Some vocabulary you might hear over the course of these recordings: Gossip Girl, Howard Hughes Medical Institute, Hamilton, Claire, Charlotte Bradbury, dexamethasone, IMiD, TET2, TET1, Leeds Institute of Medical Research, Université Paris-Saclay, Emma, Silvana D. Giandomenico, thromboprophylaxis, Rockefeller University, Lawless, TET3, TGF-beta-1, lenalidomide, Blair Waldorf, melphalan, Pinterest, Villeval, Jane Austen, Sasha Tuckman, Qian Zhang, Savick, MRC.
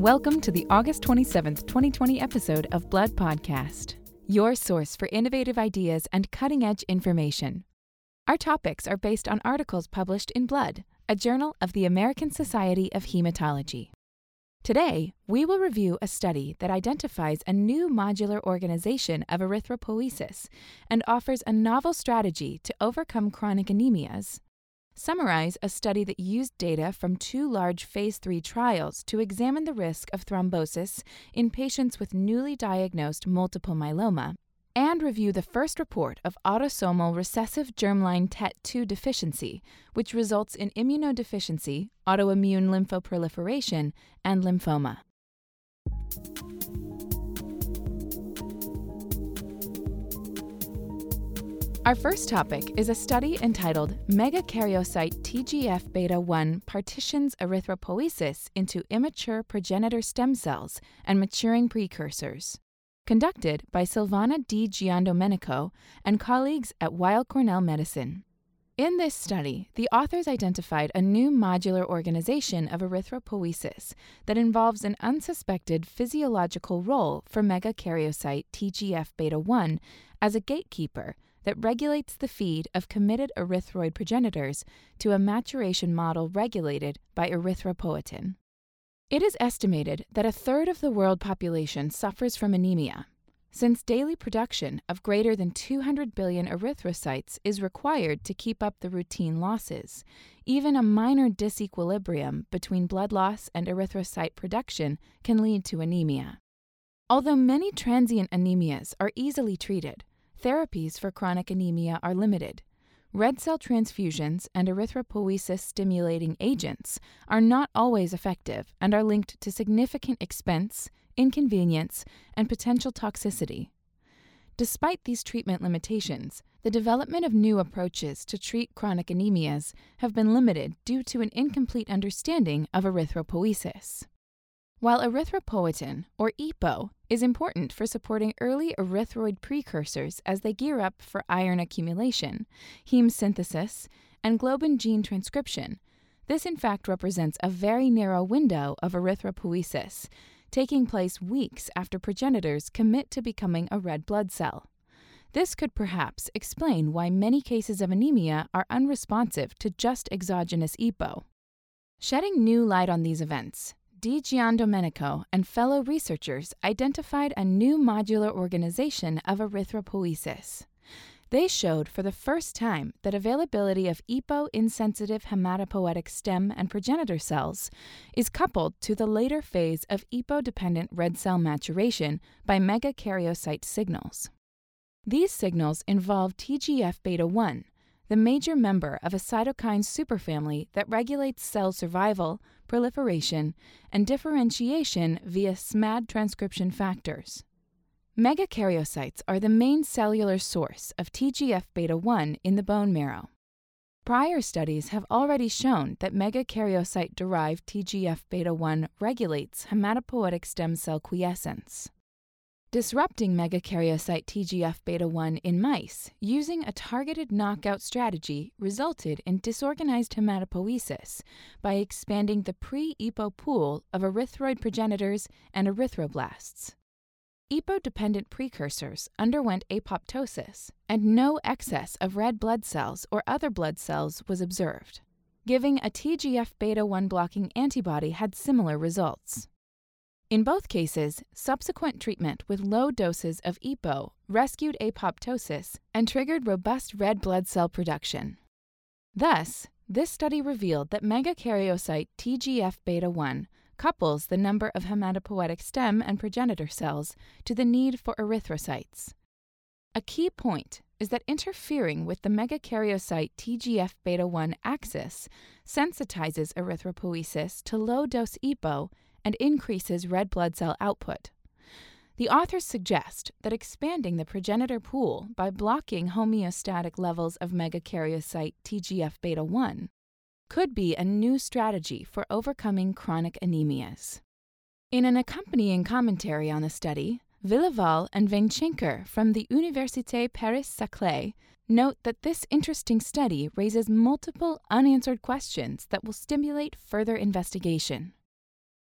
Welcome to the August 27, 2020 episode of Blood Podcast, your source for innovative ideas and cutting-edge information. Our topics are based on articles published in Blood, a journal of the American Society of Hematology. Today, we will review a study that identifies a new modular organization of erythropoiesis and offers a novel strategy to overcome chronic anemias, summarize a study that used data from two large Phase 3 trials to examine the risk of thrombosis in patients with newly diagnosed multiple myeloma, and review the first report of autosomal recessive germline TET2 deficiency, which results in immunodeficiency, autoimmune lymphoproliferation, and lymphoma. Our first topic is a study entitled Megakaryocyte TGF-beta-1 Partitions Erythropoiesis into Immature Progenitor Stem Cells and Maturing Precursors, conducted by Silvana D. Giandomenico and colleagues at Weill Cornell Medicine. In this study, the authors identified a new modular organization of erythropoiesis that involves an unsuspected physiological role for megakaryocyte TGF-beta-1 as a gatekeeper that regulates the feed of committed erythroid progenitors to a maturation model regulated by erythropoietin. It is estimated that a third of the world population suffers from anemia, since daily production of greater than 200 billion erythrocytes is required to keep up the routine losses. Even a minor disequilibrium between blood loss and erythrocyte production can lead to anemia. Although many transient anemias are easily treated, therapies for chronic anemia are limited. Red cell transfusions and erythropoiesis-stimulating agents are not always effective and are linked to significant expense, inconvenience, and potential toxicity. Despite these treatment limitations, the development of new approaches to treat chronic anemias have been limited due to an incomplete understanding of erythropoiesis. While erythropoietin, or EPO, is important for supporting early erythroid precursors as they gear up for iron accumulation, heme synthesis, and globin gene transcription, this in fact represents a very narrow window of erythropoiesis, taking place weeks after progenitors commit to becoming a red blood cell. This could perhaps explain why many cases of anemia are unresponsive to just exogenous EPO. Shedding new light on these events, D. Giandomenico and fellow researchers identified a new modular organization of erythropoiesis. They showed for the first time that availability of EPO-insensitive hematopoietic stem and progenitor cells is coupled to the later phase of EPO-dependent red cell maturation by megakaryocyte signals. These signals involve TGF-beta-1, the major member of a cytokine superfamily that regulates cell survival, proliferation, and differentiation via SMAD transcription factors. Megakaryocytes are the main cellular source of TGF-beta-1 in the bone marrow. Prior studies have already shown that megakaryocyte-derived TGF-beta-1 regulates hematopoietic stem cell quiescence. Disrupting megakaryocyte TGF-beta-1 in mice using a targeted knockout strategy resulted in disorganized hematopoiesis by expanding the pre-EPO pool of erythroid progenitors and erythroblasts. EPO-dependent precursors underwent apoptosis, and no excess of red blood cells or other blood cells was observed. Giving a TGF-beta-1 blocking antibody had similar results. In both cases, subsequent treatment with low doses of EPO rescued apoptosis and triggered robust red blood cell production. Thus, this study revealed that megakaryocyte TGF-beta-1 couples the number of hematopoietic stem and progenitor cells to the need for erythrocytes. A key point is that interfering with the megakaryocyte TGF-beta-1 axis sensitizes erythropoiesis to low-dose EPO and increases red blood cell output. The authors suggest that expanding the progenitor pool by blocking homeostatic levels of megakaryocyte TGF-beta-1 could be a new strategy for overcoming chronic anemias. In an accompanying commentary on the study, Villeval and Vainchenker from the Université Paris-Saclay note that this interesting study raises multiple unanswered questions that will stimulate further investigation.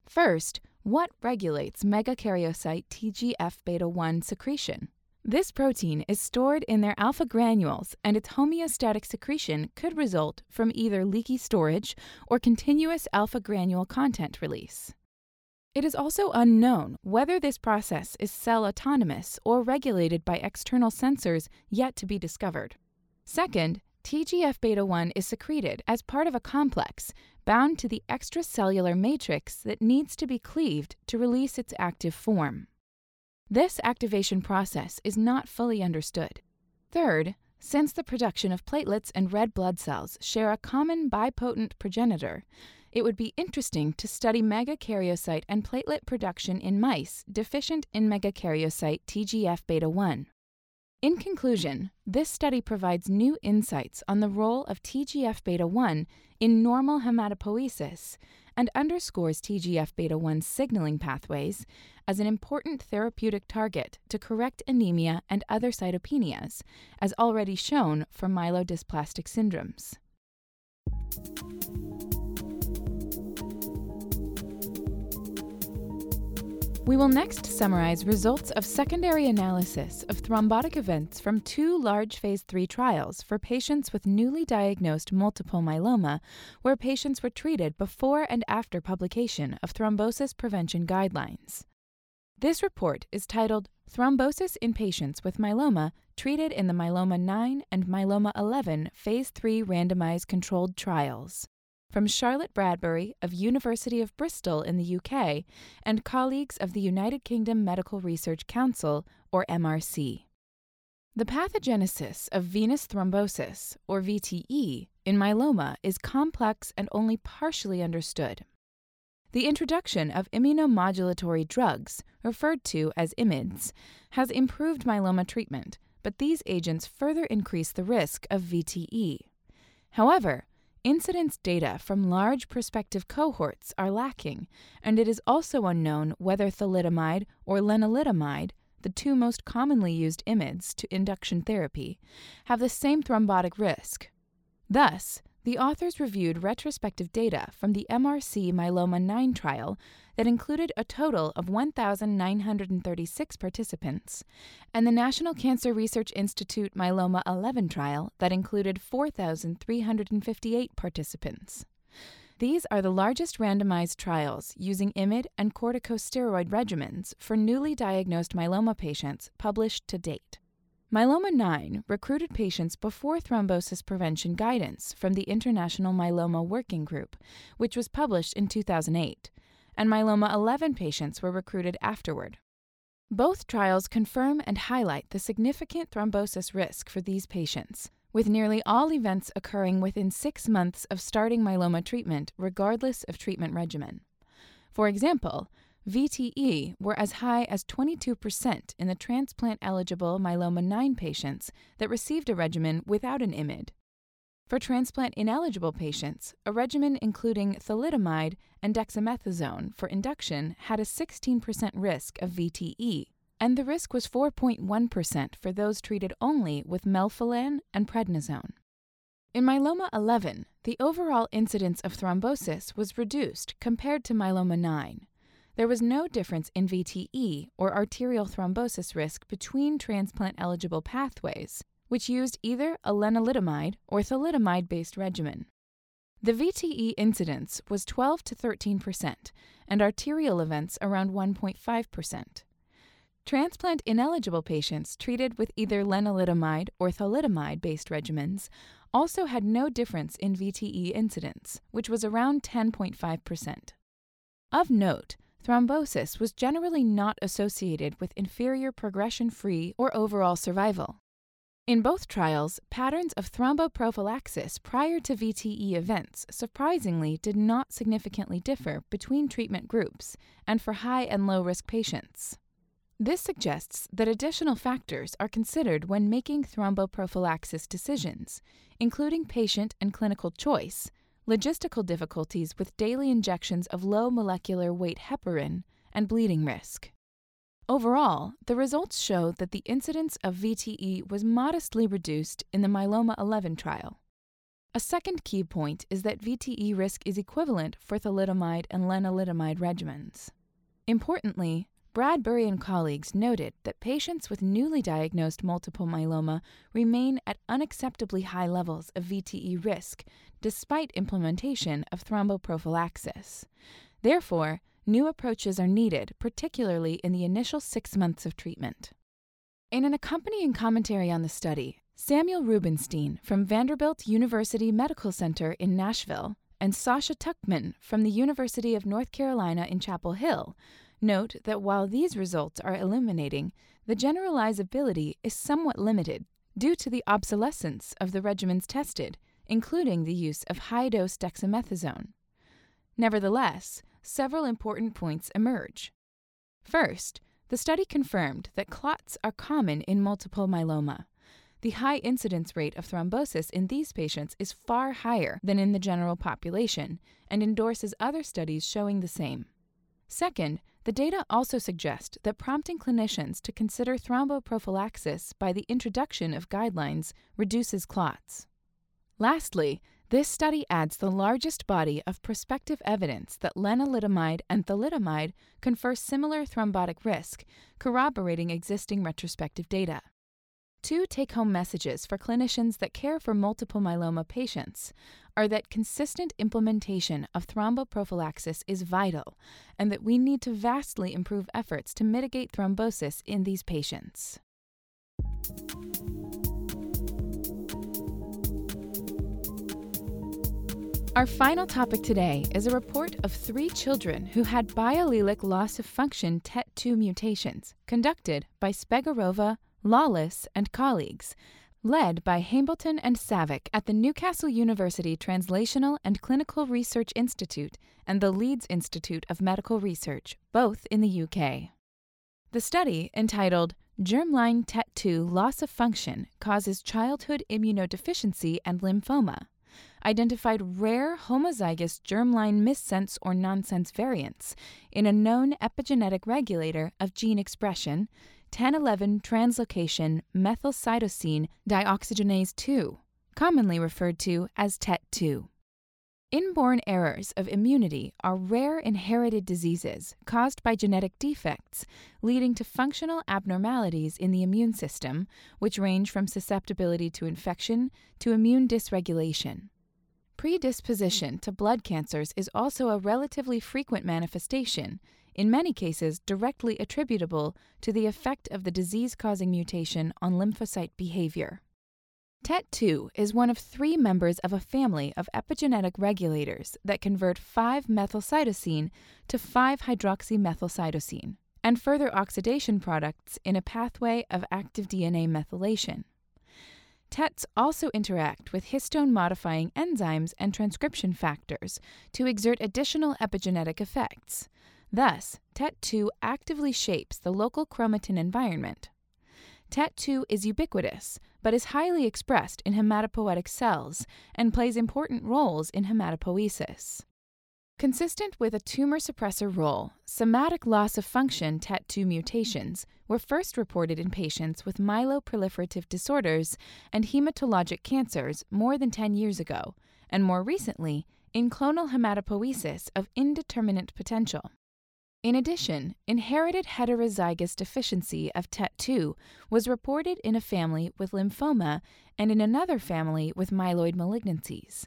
First, What regulates megakaryocyte TGF-beta1 secretion? This protein is stored in their alpha granules, and its homeostatic secretion could result from either leaky storage or continuous alpha granule content release. It is also unknown whether this process is cell autonomous or regulated by external sensors yet to be discovered. Second, TGF-beta1 is secreted as part of a complex bound to the extracellular matrix that needs to be cleaved to release its active form. This activation process is not fully understood. Third, since the production of platelets and red blood cells share a common bipotent progenitor, it would be interesting to study megakaryocyte and platelet production in mice deficient in megakaryocyte TGF-beta1. In conclusion, this study provides new insights on the role of TGF-beta1 in normal hematopoiesis and underscores TGF-beta1 signaling pathways as an important therapeutic target to correct anemia and other cytopenias, as already shown for myelodysplastic syndromes. We will next summarize results of secondary analysis of thrombotic events from two large Phase 3 trials for patients with newly diagnosed multiple myeloma, where patients were treated before and after publication of thrombosis prevention guidelines. This report is titled Thrombosis in Patients with Myeloma Treated in the Myeloma 9 and Myeloma 11 Phase 3 Randomized Controlled Trials, from Charlotte Bradbury of University of Bristol in the UK and colleagues of the United Kingdom Medical Research Council, or MRC. The pathogenesis of venous thrombosis, or VTE, in myeloma is complex and only partially understood. The introduction of immunomodulatory drugs, referred to as IMiDs, has improved myeloma treatment, but these agents further increase the risk of VTE. However, incidence data from large prospective cohorts are lacking, and it is also unknown whether thalidomide or lenalidomide, the two most commonly used IMiDs to induction therapy, have the same thrombotic risk. Thus, the authors reviewed retrospective data from the MRC Myeloma 9 trial that included a total of 1,936 participants, and the National Cancer Research Institute Myeloma 11 trial that included 4,358 participants. These are the largest randomized trials using IMiD and corticosteroid regimens for newly diagnosed myeloma patients published to date. Myeloma 9 recruited patients before thrombosis prevention guidance from the International Myeloma Working Group, which was published in 2008, and Myeloma 11 patients were recruited afterward. Both trials confirm and highlight the significant thrombosis risk for these patients, with nearly all events occurring within 6 months of starting myeloma treatment regardless of treatment regimen. For example, VTE were as high as 22% in the transplant-eligible myeloma 9 patients that received a regimen without an IMiD. For transplant-ineligible patients, a regimen including thalidomide and dexamethasone for induction had a 16% risk of VTE, and the risk was 4.1% for those treated only with melphalan and prednisone. In myeloma 11, the overall incidence of thrombosis was reduced compared to myeloma 9. There was no difference in VTE or arterial thrombosis risk between transplant-eligible pathways, which used either a lenalidomide or thalidomide-based regimen. The VTE incidence was 12 to 13%, and arterial events around 1.5%. Transplant-ineligible patients treated with either lenalidomide or thalidomide-based regimens also had no difference in VTE incidence, which was around 10.5%. Of note, thrombosis was generally not associated with inferior progression-free or overall survival. In both trials, patterns of thromboprophylaxis prior to VTE events surprisingly did not significantly differ between treatment groups and for high and low-risk patients. This suggests that additional factors are considered when making thromboprophylaxis decisions, including patient and clinical choice, logistical difficulties with daily injections of low molecular weight heparin, and bleeding risk. Overall, the results show that the incidence of VTE was modestly reduced in the Myeloma 11 trial. A second key point is that VTE risk is equivalent for thalidomide and lenalidomide regimens. Importantly, Bradbury and colleagues noted that patients with newly diagnosed multiple myeloma remain at unacceptably high levels of VTE risk despite implementation of thromboprophylaxis. Therefore, new approaches are needed, particularly in the initial 6 months of treatment. In an accompanying commentary on the study, Samuel Rubinstein from Vanderbilt University Medical Center in Nashville and Sasha Tuckman from the University of North Carolina in Chapel Hill note that while these results are illuminating, the generalizability is somewhat limited due to the obsolescence of the regimens tested, including the use of high-dose dexamethasone. Nevertheless, several important points emerge. First, the study confirmed that clots are common in multiple myeloma. The high incidence rate of thrombosis in these patients is far higher than in the general population and endorses other studies showing the same. Second, the data also suggest that prompting clinicians to consider thromboprophylaxis by the introduction of guidelines reduces clots. Lastly, this study adds the largest body of prospective evidence that lenalidomide and thalidomide confer similar thrombotic risk, corroborating existing retrospective data. Two take-home messages for clinicians that care for multiple myeloma patients are that consistent implementation of thromboprophylaxis is vital and that we need to vastly improve efforts to mitigate thrombosis in these patients. Our final topic today is a report of 3 children who had biallelic loss-of-function TET2 mutations conducted by Spegarova, Lawless and colleagues, led by Hamilton and Savick at the Newcastle University Translational and Clinical Research Institute and the Leeds Institute of Medical Research, both in the UK. The study, entitled Germline TET2 Loss of Function Causes Childhood Immunodeficiency and Lymphoma, identified rare homozygous germline missense or nonsense variants in a known epigenetic regulator of gene expression, 1011 translocation methylcytosine dioxygenase 2, commonly referred to as TET2. Inborn errors of immunity are rare inherited diseases caused by genetic defects leading to functional abnormalities in the immune system, which range from susceptibility to infection to immune dysregulation. Predisposition to blood cancers is also a relatively frequent manifestation, in many cases directly attributable to the effect of the disease-causing mutation on lymphocyte behavior. TET2 is one of 3 members of a family of epigenetic regulators that convert 5-methylcytosine to 5-hydroxymethylcytosine and further oxidation products in a pathway of active DNA methylation. TETs also interact with histone-modifying enzymes and transcription factors to exert additional epigenetic effects. Thus, TET2 actively shapes the local chromatin environment. TET2 is ubiquitous, but is highly expressed in hematopoietic cells and plays important roles in hematopoiesis. Consistent with a tumor suppressor role, somatic loss-of-function TET2 mutations were first reported in patients with myeloproliferative disorders and hematologic cancers more than 10 years ago, and more recently, in clonal hematopoiesis of indeterminate potential. In addition, inherited heterozygous deficiency of TET2 was reported in a family with lymphoma and in another family with myeloid malignancies.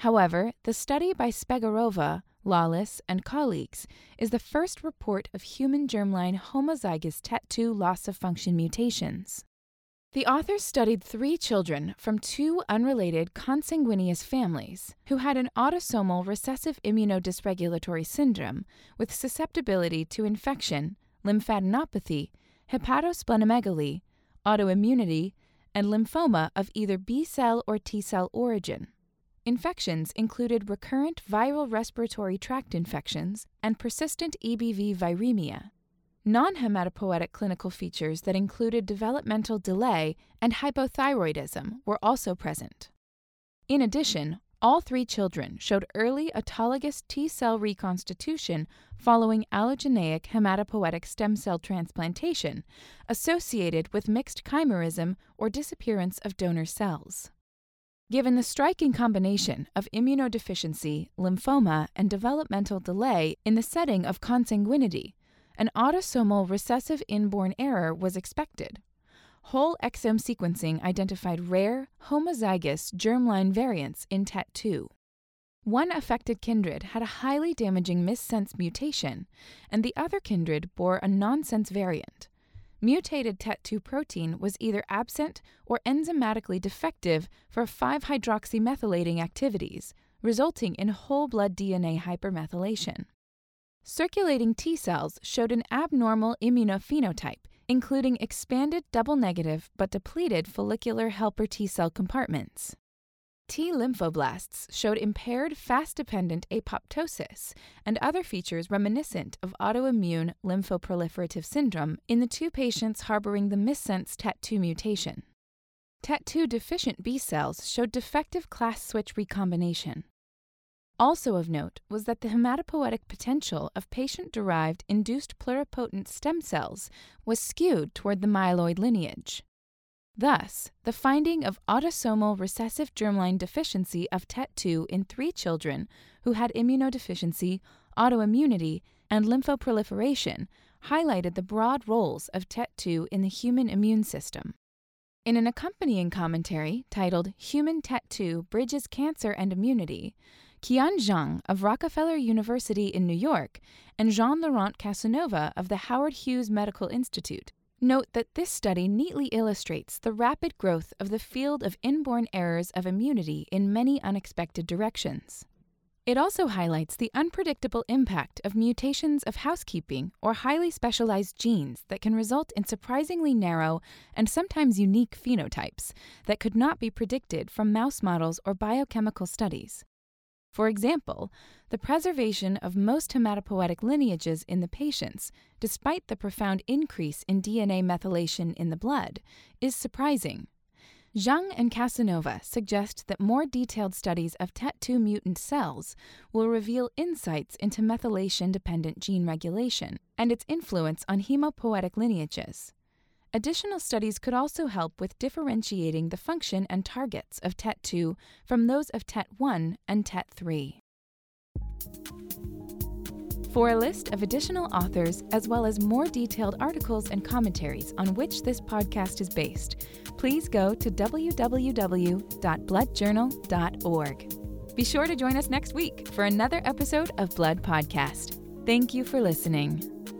However, the study by Spegarova, Lawless, and colleagues is the first report of human germline homozygous TET2 loss-of-function mutations. The authors studied 3 children from 2 unrelated consanguineous families who had an autosomal recessive immunodysregulatory syndrome with susceptibility to infection, lymphadenopathy, hepatosplenomegaly, autoimmunity, and lymphoma of either B-cell or T-cell origin. Infections included recurrent viral respiratory tract infections and persistent EBV viremia. Non-hematopoietic clinical features that included developmental delay and hypothyroidism were also present. In addition, all 3 children showed early autologous T-cell reconstitution following allogeneic hematopoietic stem cell transplantation associated with mixed chimerism or disappearance of donor cells. Given the striking combination of immunodeficiency, lymphoma, and developmental delay in the setting of consanguinity, an autosomal recessive inborn error was expected. Whole exome sequencing identified rare, homozygous germline variants in TET2. One affected kindred had a highly damaging missense mutation, and the other kindred bore a nonsense variant. Mutated TET2 protein was either absent or enzymatically defective for 5-hydroxymethylating activities, resulting in whole blood DNA hypermethylation. Circulating T cells showed an abnormal immunophenotype, including expanded double-negative but depleted follicular helper T cell compartments. T lymphoblasts showed impaired fast-dependent apoptosis and other features reminiscent of autoimmune lymphoproliferative syndrome in the two patients harboring the missense TET2 mutation. TET2 deficient B cells showed defective class switch recombination. Also of note was that the hematopoietic potential of patient-derived induced pluripotent stem cells was skewed toward the myeloid lineage. Thus, the finding of autosomal recessive germline deficiency of TET2 in 3 children who had immunodeficiency, autoimmunity, and lymphoproliferation highlighted the broad roles of TET2 in the human immune system. In an accompanying commentary titled Human TET2 Bridges Cancer and Immunity, Qian Zhang of Rockefeller University in New York and Jean-Laurent Casanova of the Howard Hughes Medical Institute note that this study neatly illustrates the rapid growth of the field of inborn errors of immunity in many unexpected directions. It also highlights the unpredictable impact of mutations of housekeeping or highly specialized genes that can result in surprisingly narrow and sometimes unique phenotypes that could not be predicted from mouse models or biochemical studies. For example, the preservation of most hematopoietic lineages in the patients, despite the profound increase in DNA methylation in the blood, is surprising. Zhang and Casanova suggest that more detailed studies of TET2 mutant cells will reveal insights into methylation-dependent gene regulation and its influence on hemopoietic lineages. Additional studies could also help with differentiating the function and targets of TET2 from those of TET1 and TET3. For a list of additional authors, as well as more detailed articles and commentaries on which this podcast is based, please go to www.bloodjournal.org. Be sure to join us next week for another episode of Blood Podcast. Thank you for listening.